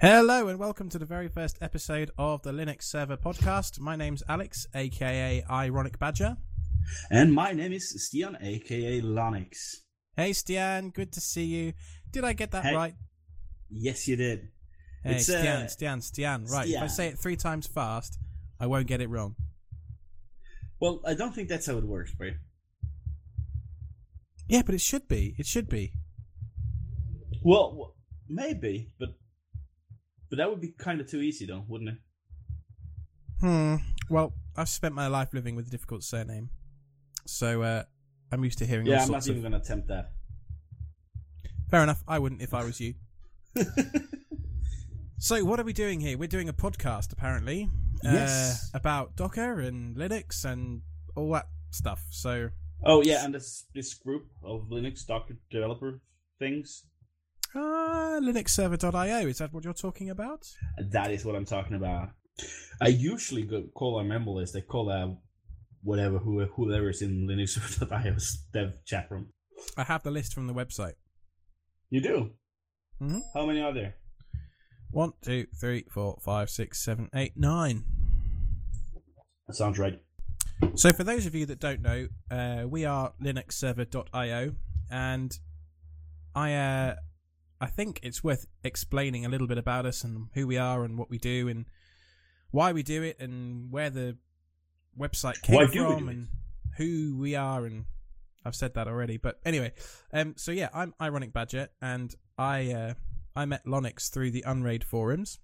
Hello and welcome to the very first episode of the Linux Server Podcast. My name's Alex, aka Ironic Badger. And my name is Stian, aka Lonix. Hey Stian, good to see you. Did I get that right? Yes, you did. Hey, it's Stian. Right, Stian. If I say it three times fast, I won't get it wrong. Well, I don't think that's how it works, right? Yeah, but it should be. It should be. Well, maybe, But that would be kind of too easy, though, wouldn't it? Well, I've spent my life living with a difficult surname. So, I'm used to hearing all sorts of... Yeah, I'm not even going to attempt that. Fair enough. I wouldn't if I was you. So, what are we doing here? We're doing a podcast, apparently. Yes. About Docker and Linux and all that stuff. So... Oh, yeah, and this group of Linux Docker developer things... LinuxServer.io, is that what you're talking about? That is what I'm talking about. I usually call a member list, I call whoever's in LinuxServer.io's dev chat room. I have the list from the website. You do? Mm-hmm. How many are there? 1, 2, 3, 4, 5, 6, 7, 8, 9. That sounds right. So for those of you that don't know, we are LinuxServer.io, and I think it's worth explaining a little bit about us and who we are and what we do and why we do it and where the website came from and who we are, and I've said that already. But anyway, so yeah, I'm Ironic Badger, and I met Lonix through the Unraid forums.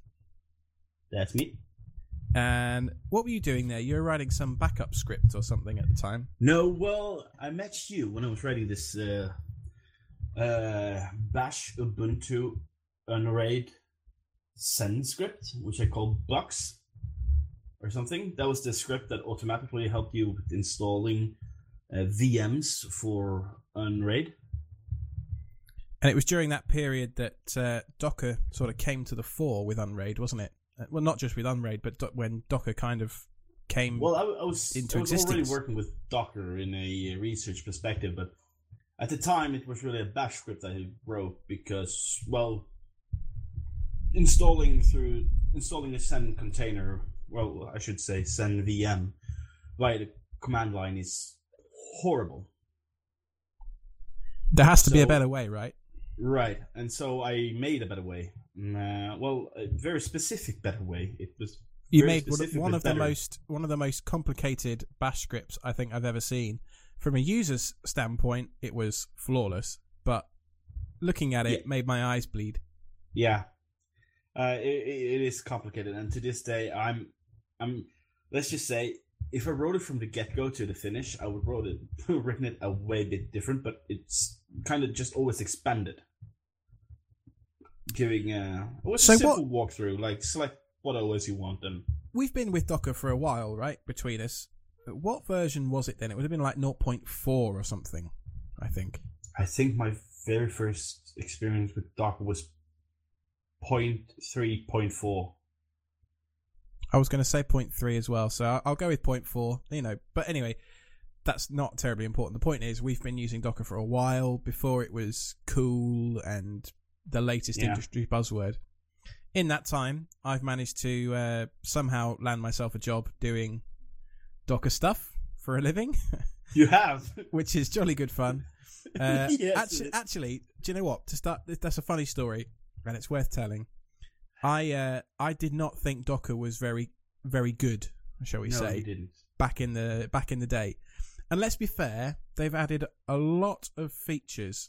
That's me. And what were you doing there? You were writing some backup script or something at the time. No, well, I met you when I was writing this... bash Ubuntu Unraid send script, which I called Bucks or something. That was the script that automatically helped you with installing VMs for Unraid. And it was during that period that Docker sort of came to the fore with Unraid, wasn't it? Well, not just with Unraid, but when Docker kind of came into existence. Well, I was already working with Docker in a research perspective, but at the time, it was really a bash script I wrote because, well, installing a send container, well, I should say send VM via the command line is horrible. There has to be a better way, right? Right, and so I made a better way. A very specific better way. It was you made one of the most complicated bash scripts I think I've ever seen. From a user's standpoint, it was flawless, but looking at it made my eyes bleed. Yeah, it is complicated, and to this day, I'm. Let's just say, if I wrote it from the get-go to the finish, I would written it a way bit different, but it's kind of just always expanded. Giving a simple walkthrough, like select what OS you want, and we've been with Docker for a while, right? Between us. What version was it then? It would have been like 0.4 or something, I think. I think my very first experience with Docker was 0.3.4. I was going to say 0.3 as well, so I'll go with 0.4, you know. But anyway, that's not terribly important. The point is we've been using Docker for a while before it was cool and the latest industry buzzword. In that time, I've managed to somehow land myself a job doing... Docker stuff for a living. You have. Which is jolly good fun. Yes, actually, do you know what? To start, that's a funny story, and it's worth telling. I did not think Docker was very, very good, shall we say? No, you didn't. Back in the day. And let's be fair, they've added a lot of features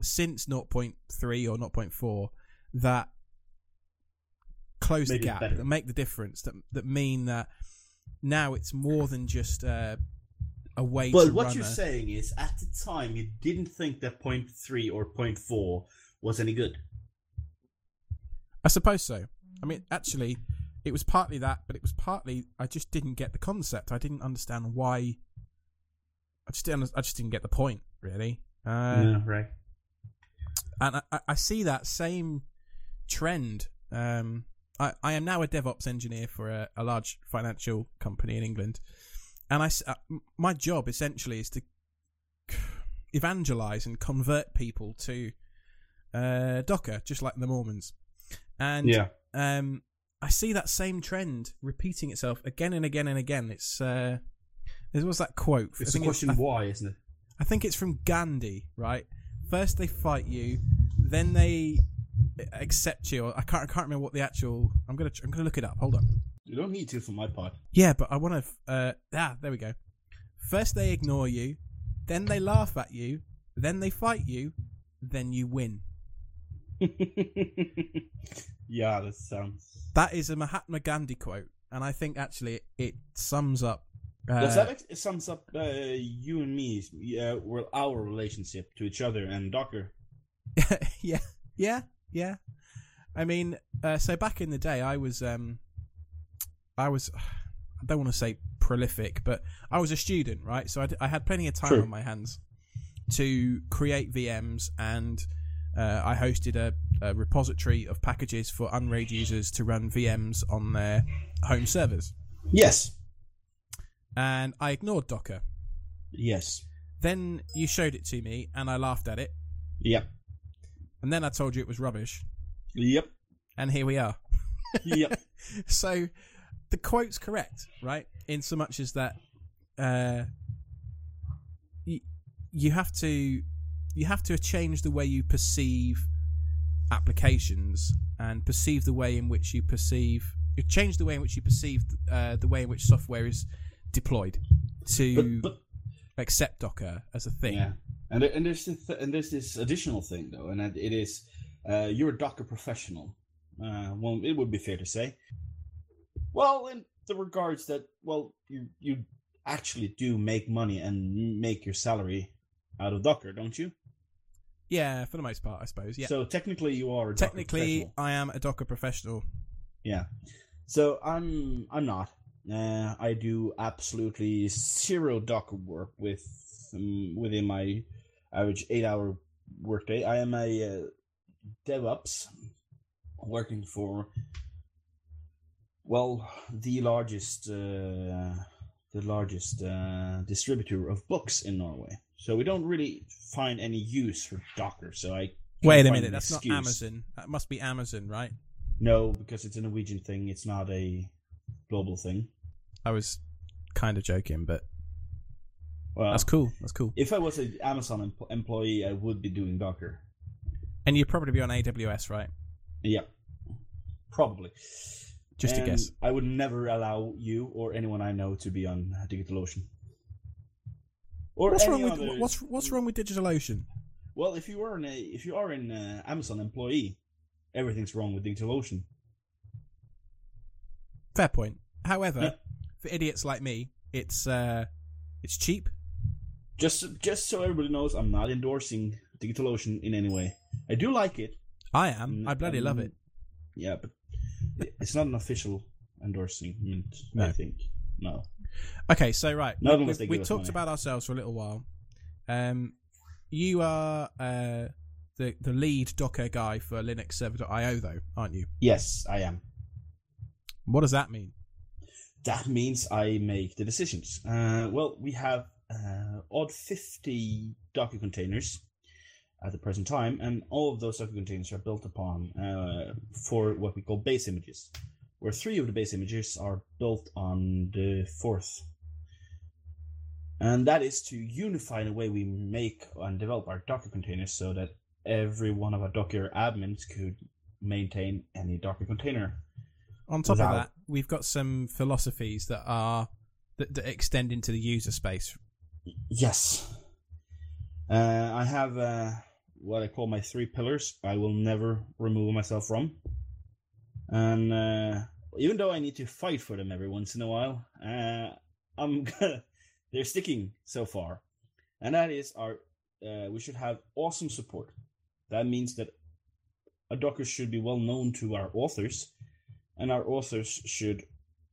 since 0.3 or 0.4 that close the gap, that make the difference, that mean that now it's more than just a way to run. Well, what you're saying is, at the time, you didn't think that 0.3 or 0.4 was any good. I suppose so. I mean, actually, it was partly that, but it was partly I just didn't get the concept. I didn't understand why. I just didn't get the point, really. Yeah, right. And I see that same trend. I am now a DevOps engineer for a large financial company in England, and my job essentially is to evangelize and convert people to Docker, just like the Mormons. And I see that same trend repeating itself again and again and again. It's there was that quote. It's a question why, isn't it? I think it's from Gandhi, right? First they fight you, then they accept you. I can't remember what the actual. I'm gonna look it up. Hold on. You don't need to for my part. Yeah, but I want to. There we go. First they ignore you, then they laugh at you, then they fight you, then you win. Yeah, that sounds. That is a Mahatma Gandhi quote, and I think actually it sums up. Does that sums up you and me, well, our relationship to each other and Docker? Yeah. I mean, so back in the day, I was, I don't want to say prolific, but I was a student, right? So I had plenty of time on my hands to create VMs, and I hosted a repository of packages for Unraid users to run VMs on their home servers. Yes. And I ignored Docker. Yes. Then you showed it to me, and I laughed at it. Yep. And then I told you it was rubbish. Yep. And here we are. Yep. So the quote's correct, right? In so much as that you have to change the way you perceive applications and perceive the way in which you perceive. You change the way in which you perceive the way in which software is deployed to accept Docker as a thing. Yeah. And there's this additional thing though, and it is you're a Docker professional. Well, it would be fair to say. Well, in the regards that, well, you actually do make money and make your salary out of Docker, don't you? Yeah, for the most part, I suppose. Yeah. So technically, you are a Docker professional. I am a Docker professional. Yeah. So I'm not. I do absolutely zero Docker work within my average 8-hour workday. I am a DevOps working for, well, the largest distributor of books in Norway. So we don't really find any use for Docker. So I wait a minute, that's excuse. Not Amazon. That must be Amazon, right? No, because it's a Norwegian thing. It's not a global thing. I was kind of joking, but well, that's cool. If I was an Amazon employee, I would be doing Docker. And you'd probably be on AWS, right? Yeah, probably. Just a guess. I would never allow you or anyone I know to be on DigitalOcean. Or what's wrong with DigitalOcean? Well, if you are an Amazon employee, everything's wrong with DigitalOcean. Fair point. However, for idiots like me, it's cheap. Just so everybody knows, I'm not endorsing DigitalOcean in any way. I do like it. I am. I bloody love it. Yeah, but it's not an official endorsement, no. I think. No. Okay, so right. We talked about ourselves for a little while. You are the lead Docker guy for LinuxServer.io, though, aren't you? Yes, I am. What does that mean? That means I make the decisions. Well, we have odd 50 Docker containers at the present time, and all of those Docker containers are built upon for what we call base images, where 3 of the base images are built on the 4th. And that is to unify the way we make and develop our Docker containers so that every one of our Docker admins could maintain any Docker container. On top of that, we've got some philosophies that extend into the user space. Yes. I have what I call my 3 pillars I will never remove myself from. And even though I need to fight for them every once in a while, they're sticking so far. And that is we should have awesome support. That means that a Docker should be well known to our authors. And our authors should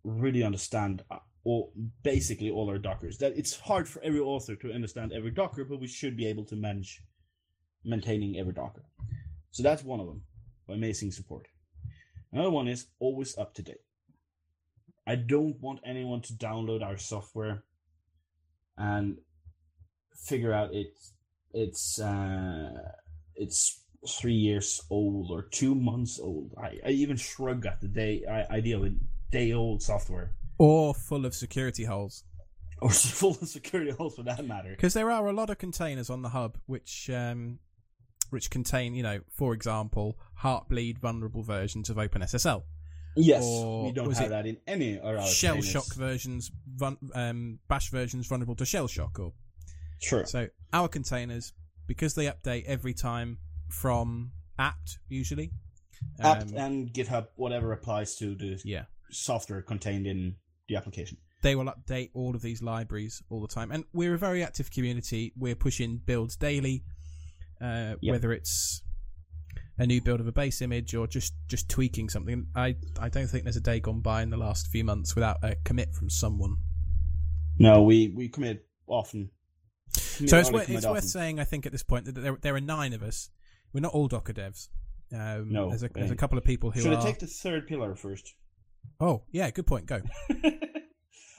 really understand basically all our Dockers. That it's hard for every author to understand every Docker, but we should be able to manage maintaining every Docker. So that's one of them, amazing support. Another one is always up to date. I don't want anyone to download our software and figure out its 3 years old or 2 months old. I even shrug at the idea of day-old software. Or full of security holes. Or full of security holes, for that matter. Because there are a lot of containers on the hub which contain, you know, for example, Heartbleed vulnerable versions of OpenSSL. Yes, or we don't have that in any of our Shellshock versions, Bash versions vulnerable to Shellshock. Or sure. So our containers, because they update every time from apt, usually. Apt and GitHub, whatever applies to the software contained in the application. They will update all of these libraries all the time. And we're a very active community. We're pushing builds daily, whether it's a new build of a base image or just tweaking something. I don't think there's a day gone by in the last few months without a commit from someone. No, we commit often. So it's worth saying, I think, at this point, that there are 9 of us. We're not all Docker devs. No. There's a couple of people who should I take the third pillar first? Oh, yeah, good point. Go.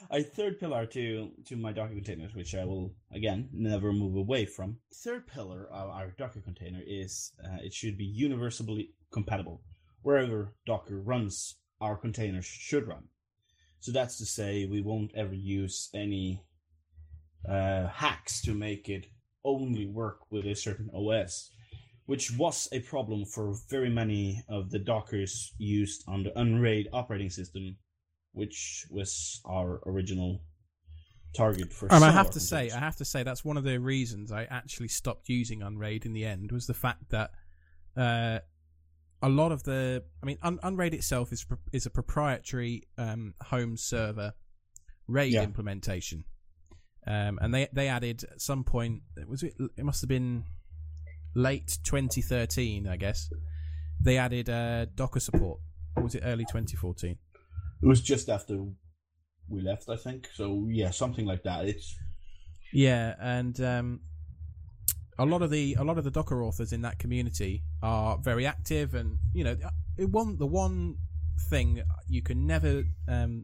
I third pillar to my Docker containers, which I will, again, never move away from. Third pillar of our Docker container is it should be universally compatible. Wherever Docker runs, our containers should run. So that's to say we won't ever use any hacks to make it only work with a certain OS, which was a problem for very many of the Dockers used on the Unraid operating system, which was our original target for. I have to say that's one of the reasons I actually stopped using Unraid in the end, was the fact that Unraid itself is a proprietary home server RAID implementation. And they added at some point, it must have been late 2013, I guess. They added Docker support. Or was it early 2014? It was just after we left, I think. So yeah, something like that. And a lot of the Docker authors in that community are very active, and you know, the one thing you can never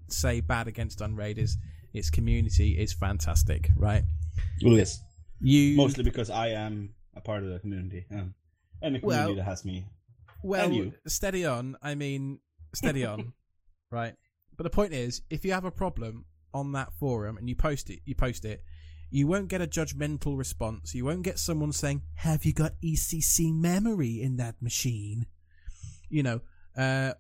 say bad against Unraid is its community is fantastic, right? Well, yes. Mostly because I am a part of the community, and the community that has me. Well, and you. Steady on, right? But the point is, if you have a problem on that forum and you post it, you won't get a judgmental response. You won't get someone saying, "Have you got ECC memory in that machine?" You know,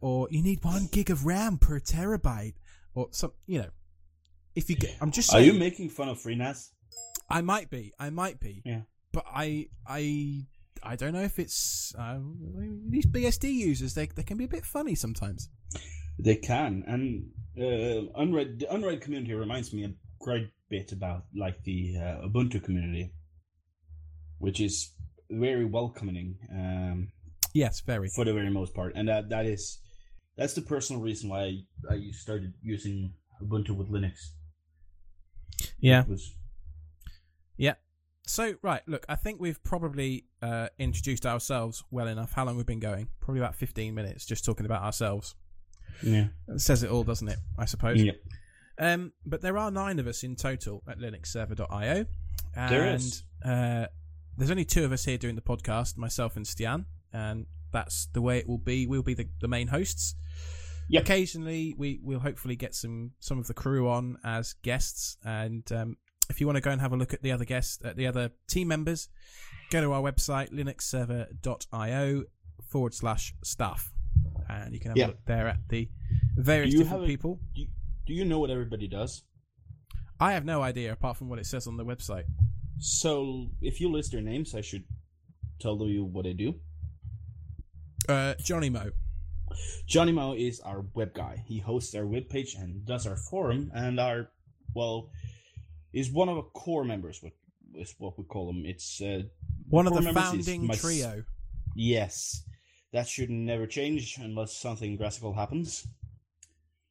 or you need 1 gig of RAM per terabyte, or some, you know. If you get, I'm just saying, are you making fun of FreeNAS? I might be. Yeah. But I don't know if it's these BSD users. They can be a bit funny sometimes. They can, and the Unraid community reminds me a great bit about like the Ubuntu community, which is very welcoming. Yes, very, for the very most part, and that's the personal reason why I started using Ubuntu with Linux. Yeah. Yeah. So, right, look, I think we've probably introduced ourselves well enough. How long we've been going? Probably about 15 minutes just talking about ourselves. Yeah. It says it all, doesn't it? I suppose. Yep. But there are 9 of us in total at LinuxServer.io. And, there is. There's only 2 of us here doing the podcast, myself and Stian, and that's the way it will be. We'll be the main hosts. Yep. Occasionally, we'll hopefully get some of the crew on as guests, and if you want to go and have a look at the other guests, at the other team members, go to our website, linuxserver.io/staff, and you can have a look there at the various different people. Do you know what everybody does? I have no idea, apart from what it says on the website. So, if you list their names, I should tell you what they do. Johnny Moe. Johnny Moe is our web guy. He hosts our webpage and does our forum and our, is one of our core members, is what we call him. It's one of the founding trio. Yes. That should never change unless something drastic happens,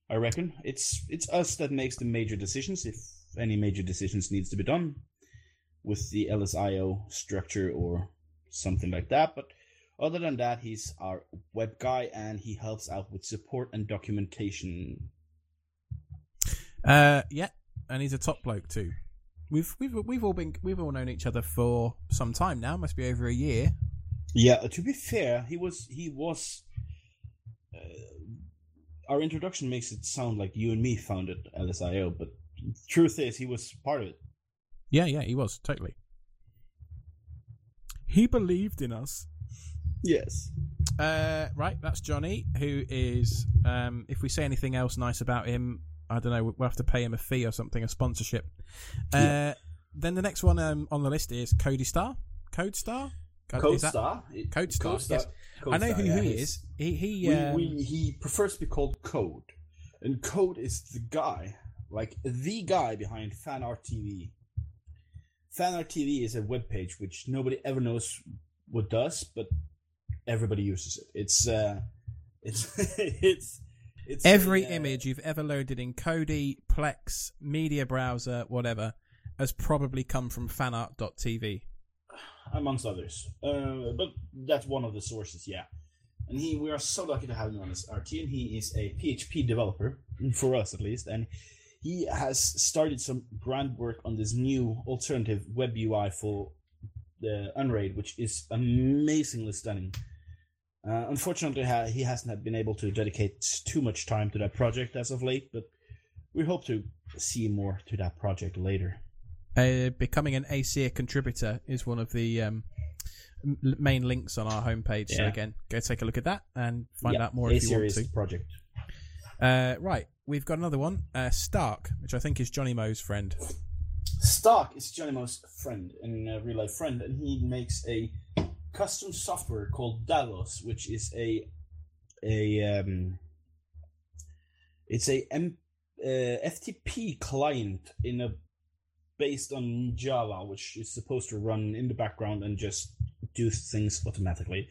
I reckon. It's us that makes the major decisions, if any major decisions needs to be done, with the LSIO structure or something like that, but other than that, he's our web guy, and he helps out with support and documentation. And he's a top bloke too. We've all known each other for some time now. Must be over a year. Yeah, to be fair, he was. Our introduction makes it sound like you and me founded LSIO, but truth is, he was part of it. Yeah, he was, totally. He believed in us. Yes. Right, that's Johnny, who is, if we say anything else nice about him, I don't know, we'll have to pay him a fee or something, a sponsorship. Yeah. Then the next one on the list is Codestar. Codestar. Yes. Codestar, I know who he is. He prefers to be called Code. And Code is the guy, like the guy behind FanArt TV. FanArt TV is a webpage which nobody ever knows what does, but everybody uses it. It's every image you've ever loaded in Kodi, Plex, Media Browser, whatever, has probably come from fanart.tv. Amongst others. But that's one of the sources, yeah. And we are so lucky to have him on as our team. He is a PHP developer, for us at least, and he has started some grand work on this new alternative web UI for the Unraid, which is amazingly stunning. Unfortunately, he hasn't been able to dedicate too much time to that project as of late, but we hope to see more to that project later. Becoming an ACA contributor is one of the main links on our homepage. Yeah. So again, go take a look at that and find out more if you want to. Project. Right, we've got another one, Stark, which I think is Johnny Moe's friend. Stark is Johnny Moe's friend, and a real life friend, and he makes a custom software called Dalos, which is a FTP client based on Java, which is supposed to run in the background and just do things automatically.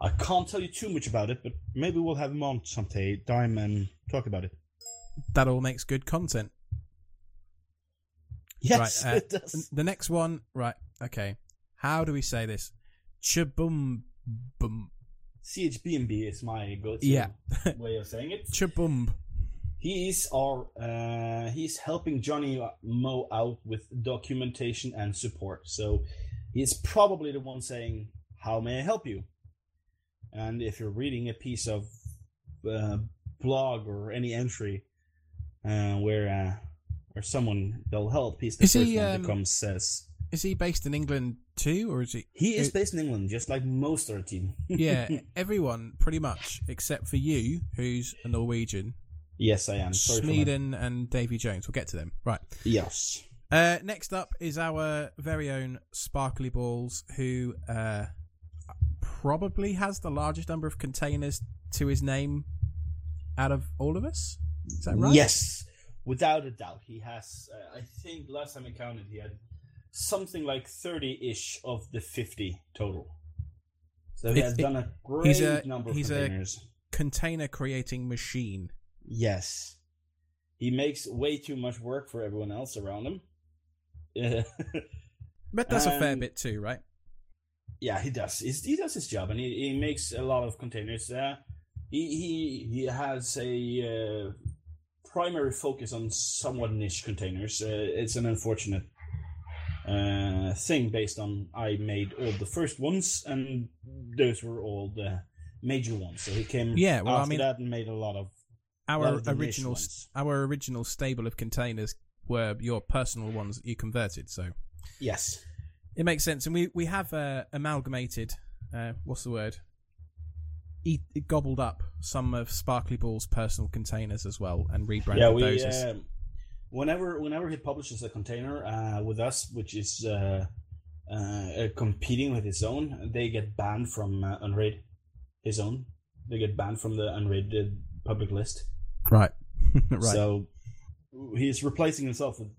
I can't tell you too much about it, but maybe we'll have him on sometime and talk about it. That all makes good content. Yes, right, it does. The next one, right, okay. How do we say this? CHBMB. CHBMB is my go-to way of saying it. CHBMB. He's helping Johnny Moe out with documentation and support. So he's probably the one saying, "How may I help you?" And if you're reading a piece of blog or any entry where someone they'll help, he's the first one that comes says. Is he based in England too, or is he? He is based in England, just like most of our team. Yeah, everyone pretty much except for you, who's a Norwegian. Yes, I am. Sorry, Smedon and Davy Jones. We'll get to them. Right. Yes. Next up is our very own Sparkly Balls, who probably has the largest number of containers to his name out of all of us. Is that right? Yes, without a doubt. He has, I think last time I counted, he had something like 30-ish of the 50 total. So he has done a great number of containers. He's a container-creating machine. Yes. He makes way too much work for everyone else around him. But that's a fair bit too, right? Yeah, he does. He does his job, and he makes a lot of containers. He has a primary focus on somewhat niche containers. It's an unfortunate thing based on I made all the first ones, and those were all the major ones. So he came that and made a lot of Our original stable of containers were your personal ones that you converted, so yes, it makes sense. And we have amalgamated, what's the word? Gobbled up some of Sparkly Ball's personal containers as well and rebranded those. Whenever he publishes a container with us, which is competing with his own, they get banned from Unraid. His own, they get banned from the Unraid public list. Right. Right. So he's replacing himself with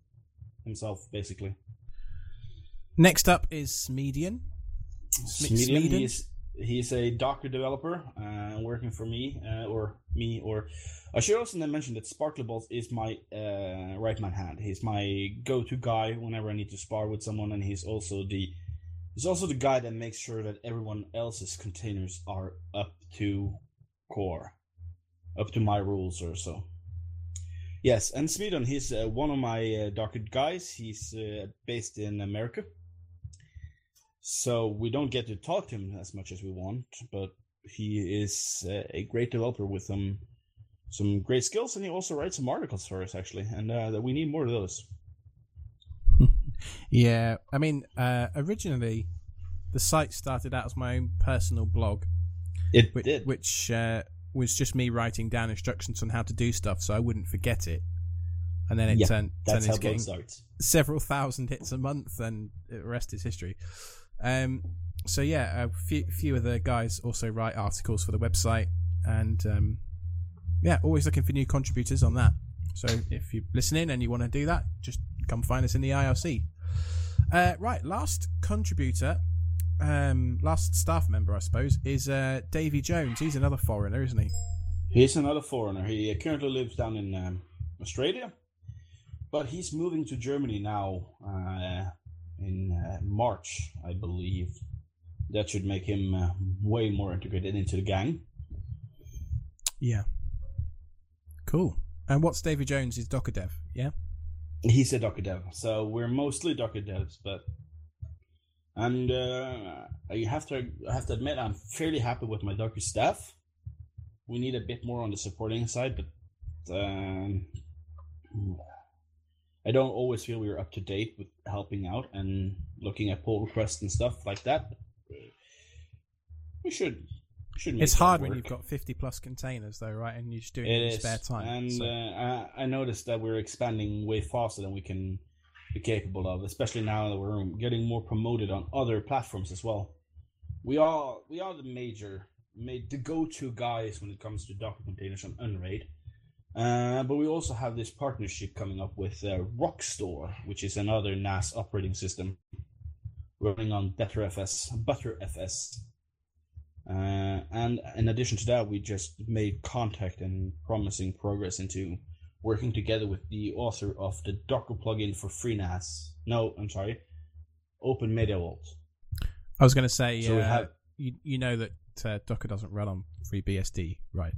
himself, basically. Next up is Smedon. Smedon. He's a Docker developer working for me. Or I should also mention that Sparkly Balls is my right-man hand. He's my go-to guy whenever I need to spar with someone, and he's also the guy that makes sure that everyone else's containers are up to core. Up to my rules or so. Yes, and Smedon, he's one of my Docker guys. He's based in America. So we don't get to talk to him as much as we want, but he is a great developer with some great skills, and he also writes some articles for us, actually, and we need more of those. Yeah, I mean, originally the site started out as my own personal blog. It did. Which was just me writing down instructions on how to do stuff so I wouldn't forget it. And then it turned into getting several thousand hits a month, and the rest is history. So yeah, a few of the guys also write articles for the website, and yeah, always looking for new contributors on that. So if you're listening and you want to do that, just come find us in the IRC. Right, last contributor, last staff member, I suppose, is Davy Jones. He's another foreigner, isn't he? He's another foreigner. He currently lives down in Australia, but he's moving to Germany now in March, I believe. That should make him way more integrated into the gang. Yeah. Cool. And what's Davy Jones? Is Docker dev, yeah? He's a Docker dev. So we're mostly Docker devs, but... And I have to admit, I'm fairly happy with my Docker staff. We need a bit more on the supporting side, but... I don't always feel we're up to date with helping out and looking at pull requests and stuff like that. We should make it hard work. When you've got 50 plus containers though, right? And you're just doing it in spare time. And so. I noticed that we're expanding way faster than we can be capable of, especially now that we're getting more promoted on other platforms as well. We are the go-to guys when it comes to Docker containers on Unraid. But we also have this partnership coming up with Rockstore, which is another NAS operating system running on Btrfs. And in addition to that, we just made contact and promising progress into working together with the author of the Docker plugin for FreeNAS. No, I'm sorry, Open Media Vault. I was going to say, so you know that Docker doesn't run on FreeBSD, right?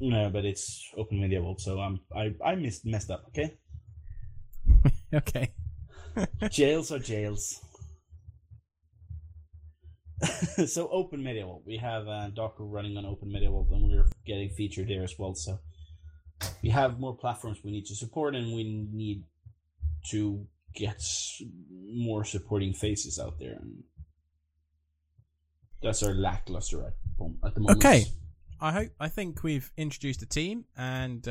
No, but it's Open Media Vault, so I messed up, okay? Okay. Jails are jails. So Open Media Vault. We have Docker running on Open Media Vault, and we're getting featured there as well, so we have more platforms we need to support, and we need to get more supporting faces out there. And that's our lackluster at the moment. Okay. I think we've introduced a team, and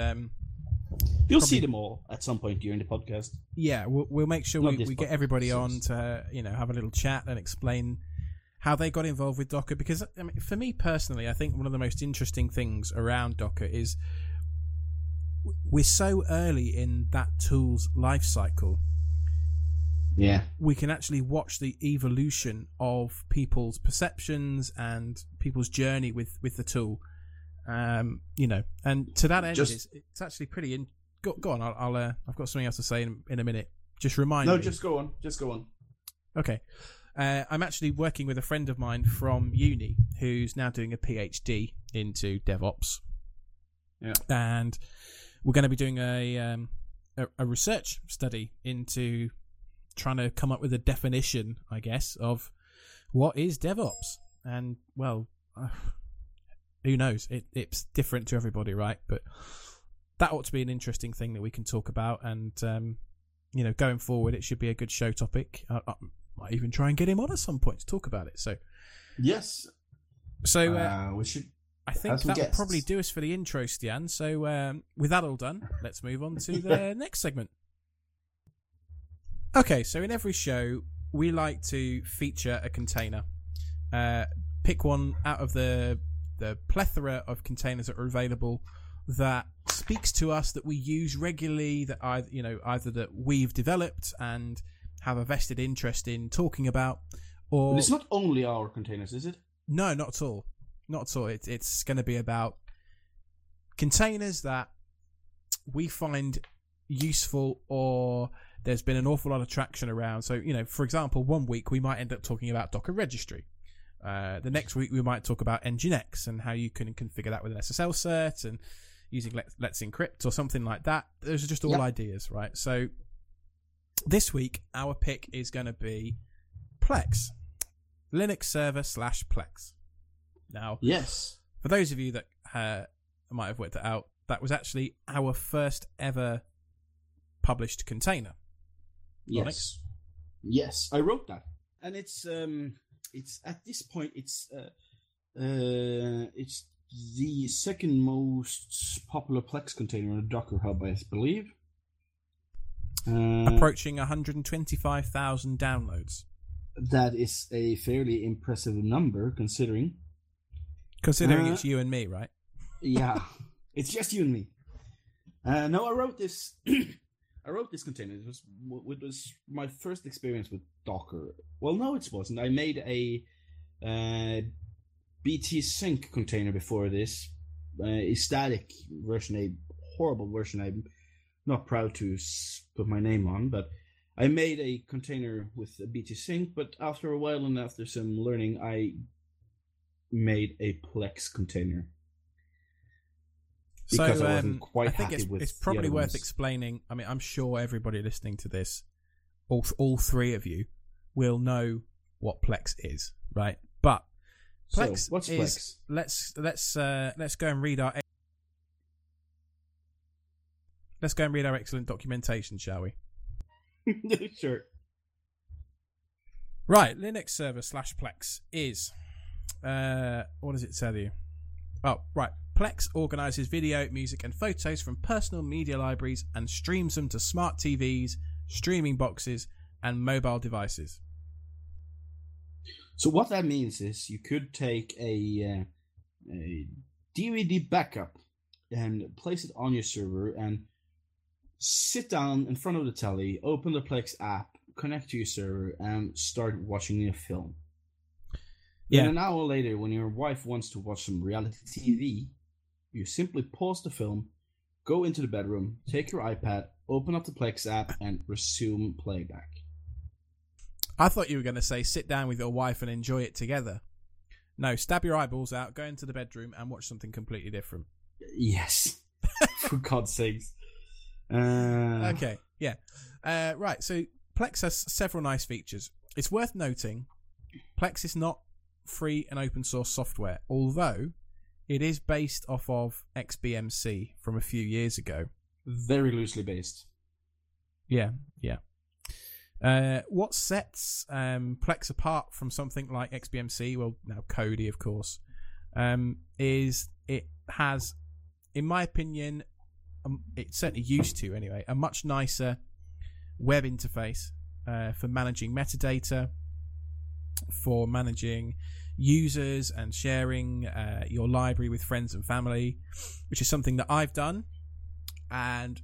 you'll see them all at some point during the podcast. Yeah, we'll make sure we get everybody on to have a little chat and explain how they got involved with Docker. Because I mean, for me personally, I think one of the most interesting things around Docker is we're so early in that tool's life cycle. Yeah, we can actually watch the evolution of people's perceptions and people's journey with the tool. And to that end, it's actually pretty. Go on. I'll I've got something else to say in a minute. Just remind me. No, just go on. Okay, I'm actually working with a friend of mine from uni who's now doing a PhD into DevOps. Yeah, and we're going to be doing a research study into trying to come up with a definition, I guess, of what is DevOps. And well. Who knows? It's different to everybody, right? But that ought to be an interesting thing that we can talk about. And, going forward, it should be a good show topic. I might even try and get him on at some point to talk about it. So, yes. So, we should. I think that would probably do us for the intro, Stian. So, with that all done, let's move on to the next segment. Okay. So, in every show, we like to feature a container, pick one out of the plethora of containers that are available that speaks to us, that we use regularly, that either that we've developed and have a vested interest in talking about, or... But it's not only our containers, is it? No, not at all. Not at all. It's going to be about containers that we find useful, or there's been an awful lot of traction around. So, for example, one week we might end up talking about Docker Registry. The next week we might talk about Nginx and how you can configure that with an SSL cert and using Let's Encrypt or something like that. Those are just all ideas, right? So this week our pick is going to be Plex. LinuxServer.io/Plex. Now, yes, for those of you that might have worked it out, that was actually our first ever published container. Yes, yes, I wrote that, and it's at this point it's the second most popular Plex container in the Docker hub, I believe. Approaching 125,000 downloads. That is a fairly impressive number, considering it's you and me, right? Yeah, it's just you and me. No, I wrote this. I wrote this container. It was my first experience with Docker. Well, no, it wasn't. I made a BT Sync container before this, a static version, a horrible version. I'm not proud to put my name on, but I made a container with a BT Sync. But after a while and after some learning, I made a Plex container. Because so I wasn't quite happy with it's probably worth explaining. I mean, I'm sure everybody listening to this, all three of you, will know what Plex is, right? But Plex Plex? Let's go and read our excellent documentation, shall we? Sure. Right, LinuxServer.io/Plex is what does it tell you? Oh, right. Plex organizes video, music, and photos from personal media libraries and streams them to smart TVs, streaming boxes, and mobile devices. So what that means is you could take a DVD backup and place it on your server and sit down in front of the telly, open the Plex app, connect to your server, and start watching a film. Yeah. And an hour later, when your wife wants to watch some reality TV, you simply pause the film, go into the bedroom, take your iPad, open up the Plex app, and resume playback. I thought you were going to say sit down with your wife and enjoy it together. No, stab your eyeballs out, go into the bedroom, and watch something completely different. Yes. For God's sakes. Okay, yeah. Right, so Plex has several nice features. It's worth noting, Plex is not free and open source software, although it is based off of XBMC from a few years ago. Very loosely based. Yeah, yeah. What sets Plex apart from something like XBMC, well, now Kodi, of course, is it has, in my opinion, it certainly used to anyway, a much nicer web interface for managing metadata, for managing users and sharing your library with friends and family, which is something that I've done, and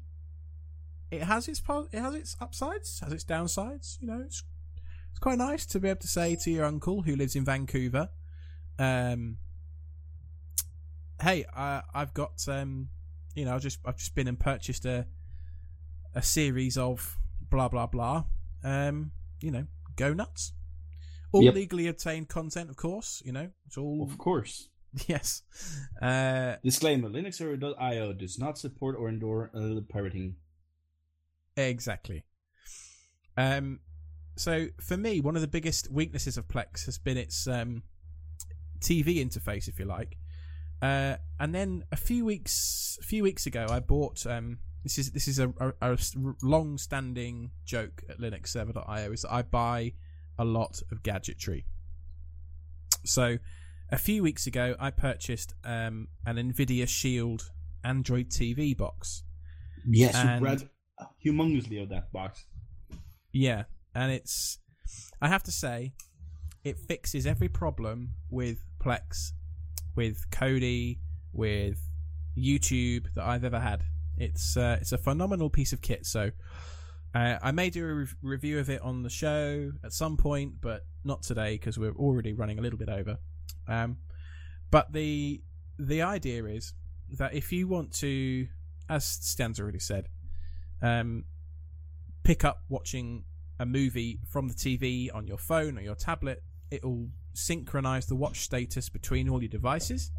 it has its upsides, has its downsides. You know, it's quite nice to be able to say to your uncle who lives in Vancouver, "Hey, I've got you know, I've just been and purchased a series of blah blah blah. You know, go nuts." All yep. Legally obtained content, of course. You know, it's all. Of course. Yes. Disclaimer: LinuxServer.io does not support or endorse pirating. Exactly. So for me, one of the biggest weaknesses of Plex has been its TV interface, if you like. And then a few weeks ago, I bought. This is a long-standing joke at LinuxServer.io is that I buy a lot of gadgetry. So a few weeks ago I purchased an Nvidia Shield Android TV box. Yes, and you read humongously of that box. Yeah, and it's, I have to say, it fixes every problem with Plex, with Kodi, with YouTube that I've ever had. It's a phenomenal piece of kit. So I may do a review of it on the show at some point, but not today because we're already running a little bit over. But the idea is that if you want to, as Stan's already said, pick up watching a movie from the TV on your phone or your tablet, it'll synchronize the watch status between all your devices.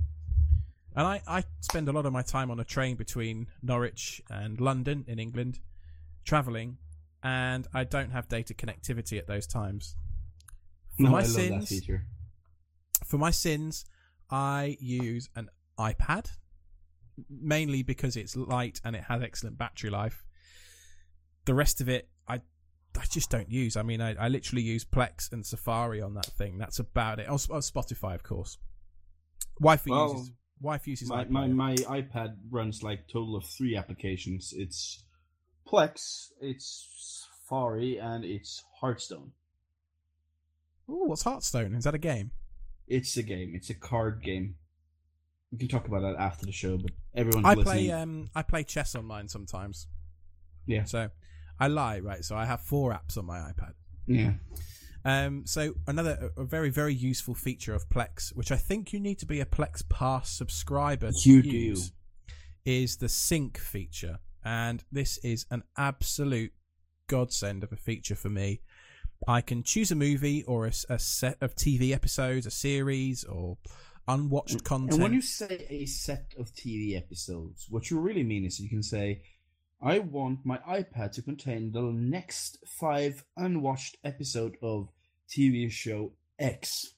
And I spend a lot of my time on a train between Norwich and London in England, traveling, and I don't have data connectivity at those times. For my sins, I use an iPad, mainly because it's light and it has excellent battery life. The rest of it, I just don't use. I mean, I literally use Plex and Safari on that thing. That's about it. On Spotify, of course. Wife uses my iPad runs like total of 3 applications. It's Plex, it's Safari, and it's Hearthstone. Oh, what's Hearthstone? Is that a game? It's a game. It's a card game. We can talk about that after the show, but everyone's listening. I play chess online sometimes. Yeah. So I lie, right? So I have 4 apps on my iPad. Yeah. So another a very, very useful feature of Plex, which I think you need to be a Plex Pass subscriber to use, is the sync feature. And this is an absolute godsend of a feature for me. I can choose a movie or a set of TV episodes, a series, or unwatched content. And when you say a set of TV episodes, what you really mean is you can say, I want my iPad to contain the next 5 unwatched episode of TV show X.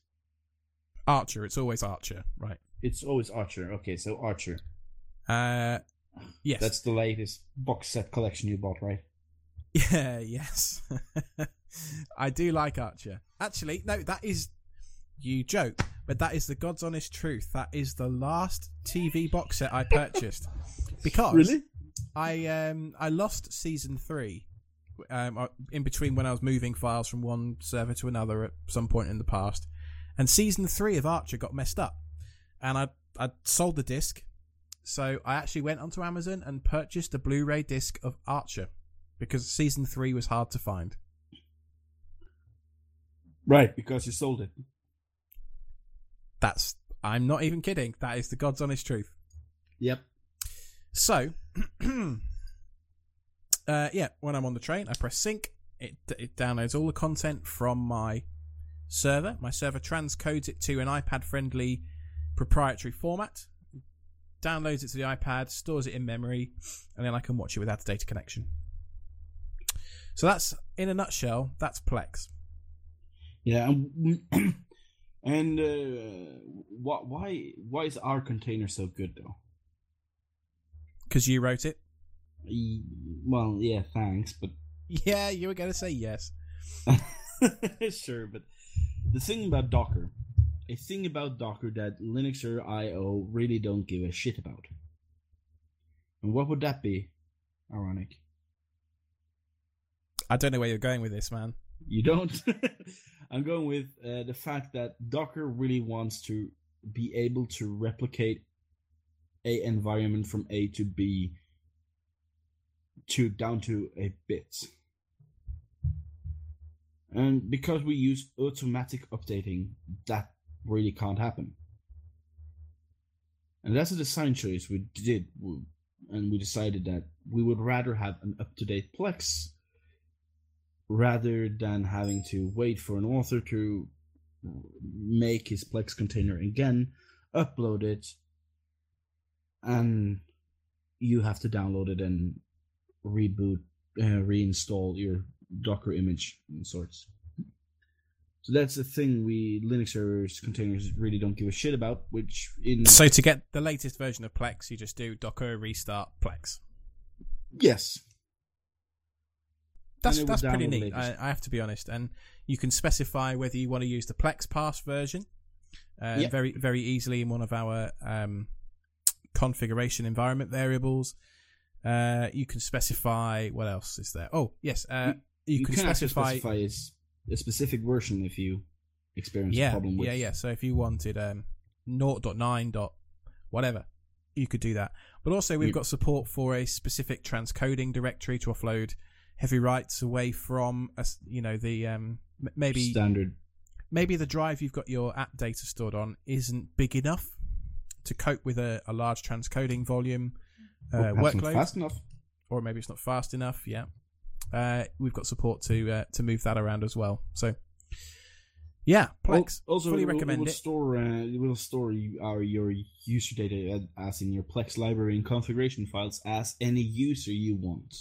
Archer. It's always Archer, right? It's always Archer. Okay, so Archer. Yes. That's the latest box set collection you bought, right? Yeah, yes. I do like Archer. Actually, no, that is... You joke, but that is the God's honest truth. That is the last TV box set I purchased. Because... Really? I lost season 3 in between when I was moving files from one server to another at some point in the past, and season 3 of Archer got messed up, and I sold the disc, so I actually went onto Amazon and purchased a Blu-ray disc of Archer because season 3 was hard to find. Right, because you sold it. I'm not even kidding. That is the God's honest truth. Yep. So, when I'm on the train, I press sync. It downloads all the content from my server. My server transcodes it to an iPad-friendly proprietary format, downloads it to the iPad, stores it in memory, and then I can watch it without a data connection. So that's, in a nutshell, that's Plex. Yeah, and why is our container so good, though? Because you wrote it? Well, yeah, thanks, but... Yeah, you were going to say yes. Sure, but a thing about Docker that LinuxServer.io really don't give a shit about. And what would that be, Ironic? I don't know where you're going with this, man. You don't? I'm going with the fact that Docker really wants to be able to replicate a environment from A to B down to a bit. And because we use automatic updating, that really can't happen. And that's a design choice we did, and we decided that we would rather have an up-to-date Plex rather than having to wait for an author to make his Plex container again, upload it, and you have to download it and reboot, reinstall your Docker image and sorts. So that's the thing we Linux servers containers really don't give a shit about. So to get the latest version of Plex, you just do Docker restart Plex. Yes, that's pretty neat. I have to be honest, and you can specify whether you want to use the Plex Pass version very very easily in one of our. Configuration environment variables. You can specify what else is there. Oh yes, you can specify a specific version if you experience a problem with. Yeah. So if you wanted 0.9. Whatever, you could do that. But also we've got support for a specific transcoding directory to offload heavy writes away from maybe standard. Maybe the drive you've got your app data stored on isn't big enough to cope with a large transcoding volume workload, fast enough, or maybe it's not fast enough. Yeah, we've got support to move that around as well. So, yeah, Plex also fully recommend it. It will store your user data as in your Plex library and configuration files as any user you want.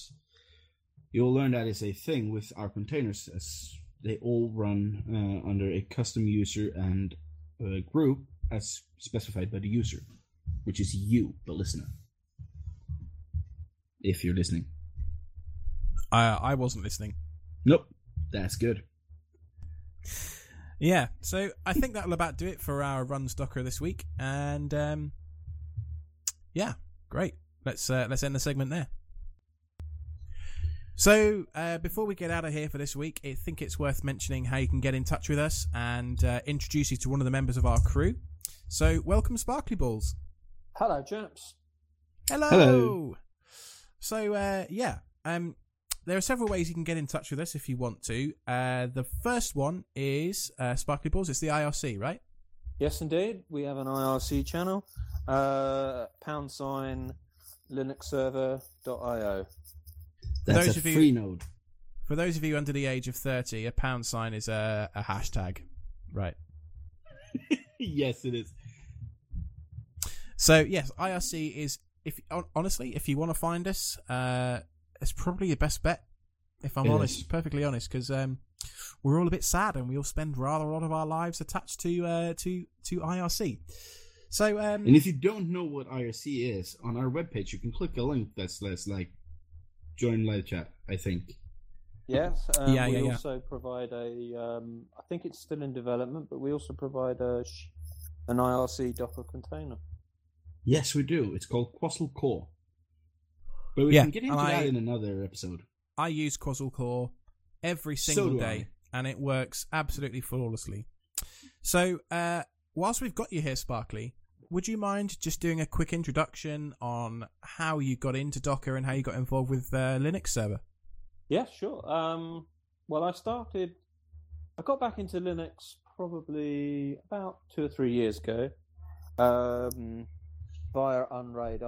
You'll learn that is a thing with our containers, as they all run under a custom user and group as specified by the user, which is you, the listener, if you're listening. I wasn't listening. Nope. That's good. Yeah, so I think that'll about do it for our Runs Docker this week, and yeah, great. Let's end the segment there. So before we get out of here for this week, I think it's worth mentioning how you can get in touch with us and introduce you to one of the members of our crew. So welcome, Sparkly Balls. Hello, chaps. Hello. So there are several ways you can get in touch with us if you want to. The first one is Sparkly Balls. It's the IRC, right? Yes, indeed. We have an IRC channel. # LinuxServer.io. That's a Freenode. For those of you under the age of 30, a # is a hashtag, right? Yes, it is. So yes, IRC is, if you want to find us, it's probably the best bet, if I'm perfectly honest, because we're all a bit sad and we all spend rather a lot of our lives attached to IRC. So, and if you don't know what IRC is, on our webpage you can click a link that's like join live chat, I think. Yes, we also provide a, I think it's still in development, but we also provide an IRC Docker container. Yes, we do. It's called Quassel Core. But we can get into that in another episode. I use Quassel Core every single day, and it works absolutely flawlessly. So, whilst we've got you here, Sparkly, would you mind just doing a quick introduction on how you got into Docker and how you got involved with Linux Server? Yeah, sure. Well, I got back into Linux probably about 2 or 3 years ago via Unraid.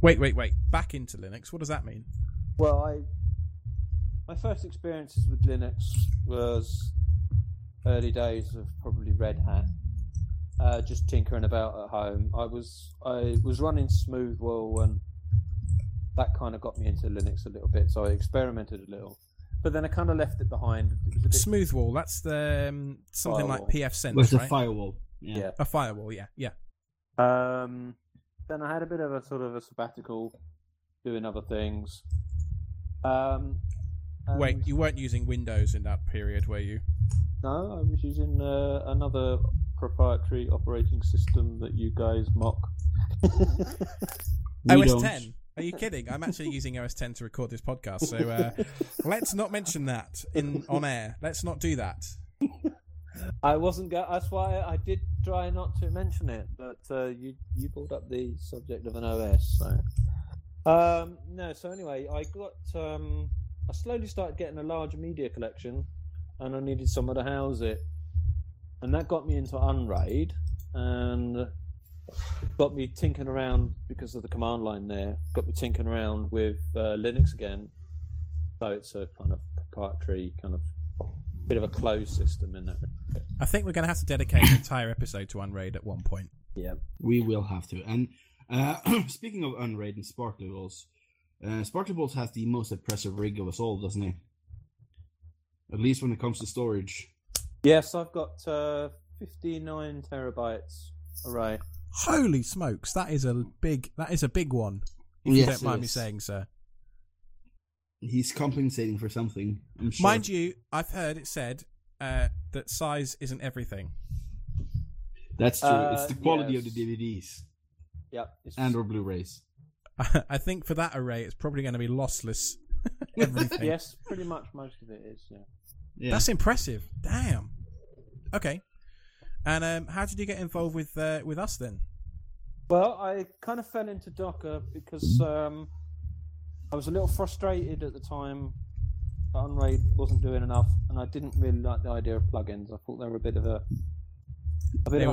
Wait. Back into Linux? What does that mean? Well, my first experiences with Linux was early days of probably Red Hat, just tinkering about at home. I was running Smoothwall and that kind of got me into Linux a little bit, so I experimented a little. But then I kind of left it behind. Smoothwall, that's the something firewall. Like pfSense, right? It's a firewall. Yeah. A firewall, yeah. Then I had a bit of a sort of a sabbatical doing other things. Wait, you weren't using Windows in that period, were you? No, I was using another proprietary operating system that you guys mock. OS X. Are you kidding? I'm actually using OS X to record this podcast, so let's not mention that on air. Let's not do that. I wasn't. That's why I did try not to mention it, but you brought up the subject of an OS. So no. So anyway, I got. I slowly started getting a large media collection, and I needed somewhere to house it, and that got me into Unraid, and got me tinkering around because of the command line there. Got me tinkering around with Linux again. So it's a kind of proprietary, kind of bit of a closed system in that. I think we're going to have to dedicate an entire episode to Unraid at one point. Yeah, we will have to. And speaking of Unraid and Sparkly Balls, Sparkly Balls has the most impressive rig of us all, doesn't he? At least when it comes to storage. Yes, I've got 59 terabytes array. Holy smokes, that is a big one, if you don't mind me saying, sir. He's compensating for something, I'm sure. Mind you, I've heard it said that size isn't everything. That's true. It's the quality of the DVDs. Yep. And or Blu-rays. I think for that array, it's probably going to be lossless. Everything. Yes, pretty much most of it is, yeah. That's impressive. Damn. Okay. And how did you get involved with us then? Well, I kind of fell into Docker because I was a little frustrated at the time that Unraid wasn't doing enough, and I didn't really like the idea of plugins. I thought they were a bit of a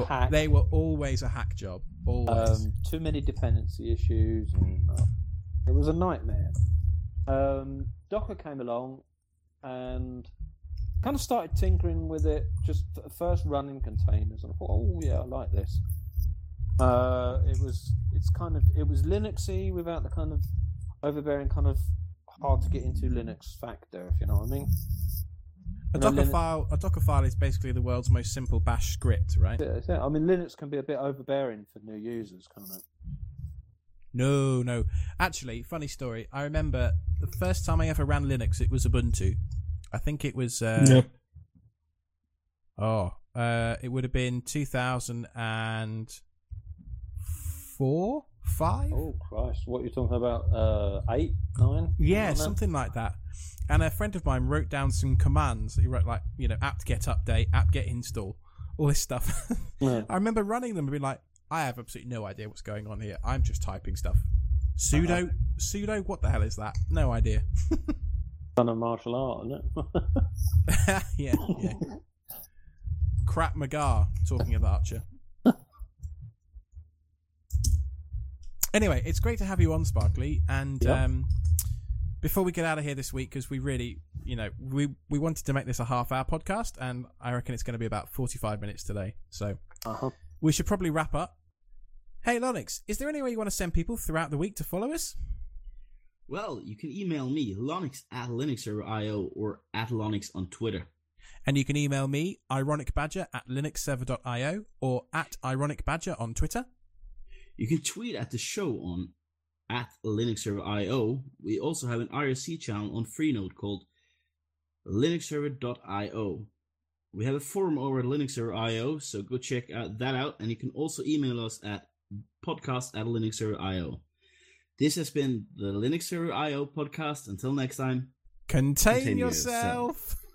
hack. They were always a hack job. Always. Too many dependency issues. And, it was a nightmare. Docker came along and kind of started tinkering with it, just first running containers, and I thought, oh yeah, I like this. It was Linuxy without the kind of overbearing kind of hard to get into Linux factor, if you know what I mean. A Docker file is basically the world's most simple bash script, right? Yeah. I mean, Linux can be a bit overbearing for new users, can't it? No. Actually, funny story. I remember the first time I ever ran Linux, it was Ubuntu. I think it was... it would have been 2004? 5? Oh, Christ. What are you talking about? 8? 9? Yeah, something like that. And a friend of mine wrote down some commands. He wrote, apt-get update, apt-get install, all this stuff. Yeah. I remember running them and being like, I have absolutely no idea what's going on here. I'm just typing stuff. Sudo? What the hell is that? No idea. Kind of martial art, isn't it? Yeah. Krav Maga, talking of Archer. Anyway, it's great to have you on, Sparkly. And before we get out of here this week, because we really, we wanted to make this a half-hour podcast, and I reckon it's going to be about 45 minutes today. So we should probably wrap up. Hey, Lonix, is there any way you want to send people throughout the week to follow us? Well, you can email me, Lonix@LinuxServer.io or @Lonix on Twitter. And you can email me, IronicBadger@LinuxServer.io or @IronicBadger on Twitter. You can tweet at the show on @LinuxServer.io. We also have an IRC channel on Freenode called LinuxServer.io. We have a forum over at LinuxServer.io, so go check that out. And you can also email us at podcast@LinuxServer.io. This has been the LinuxServer.io podcast. Until next time, contain yourself.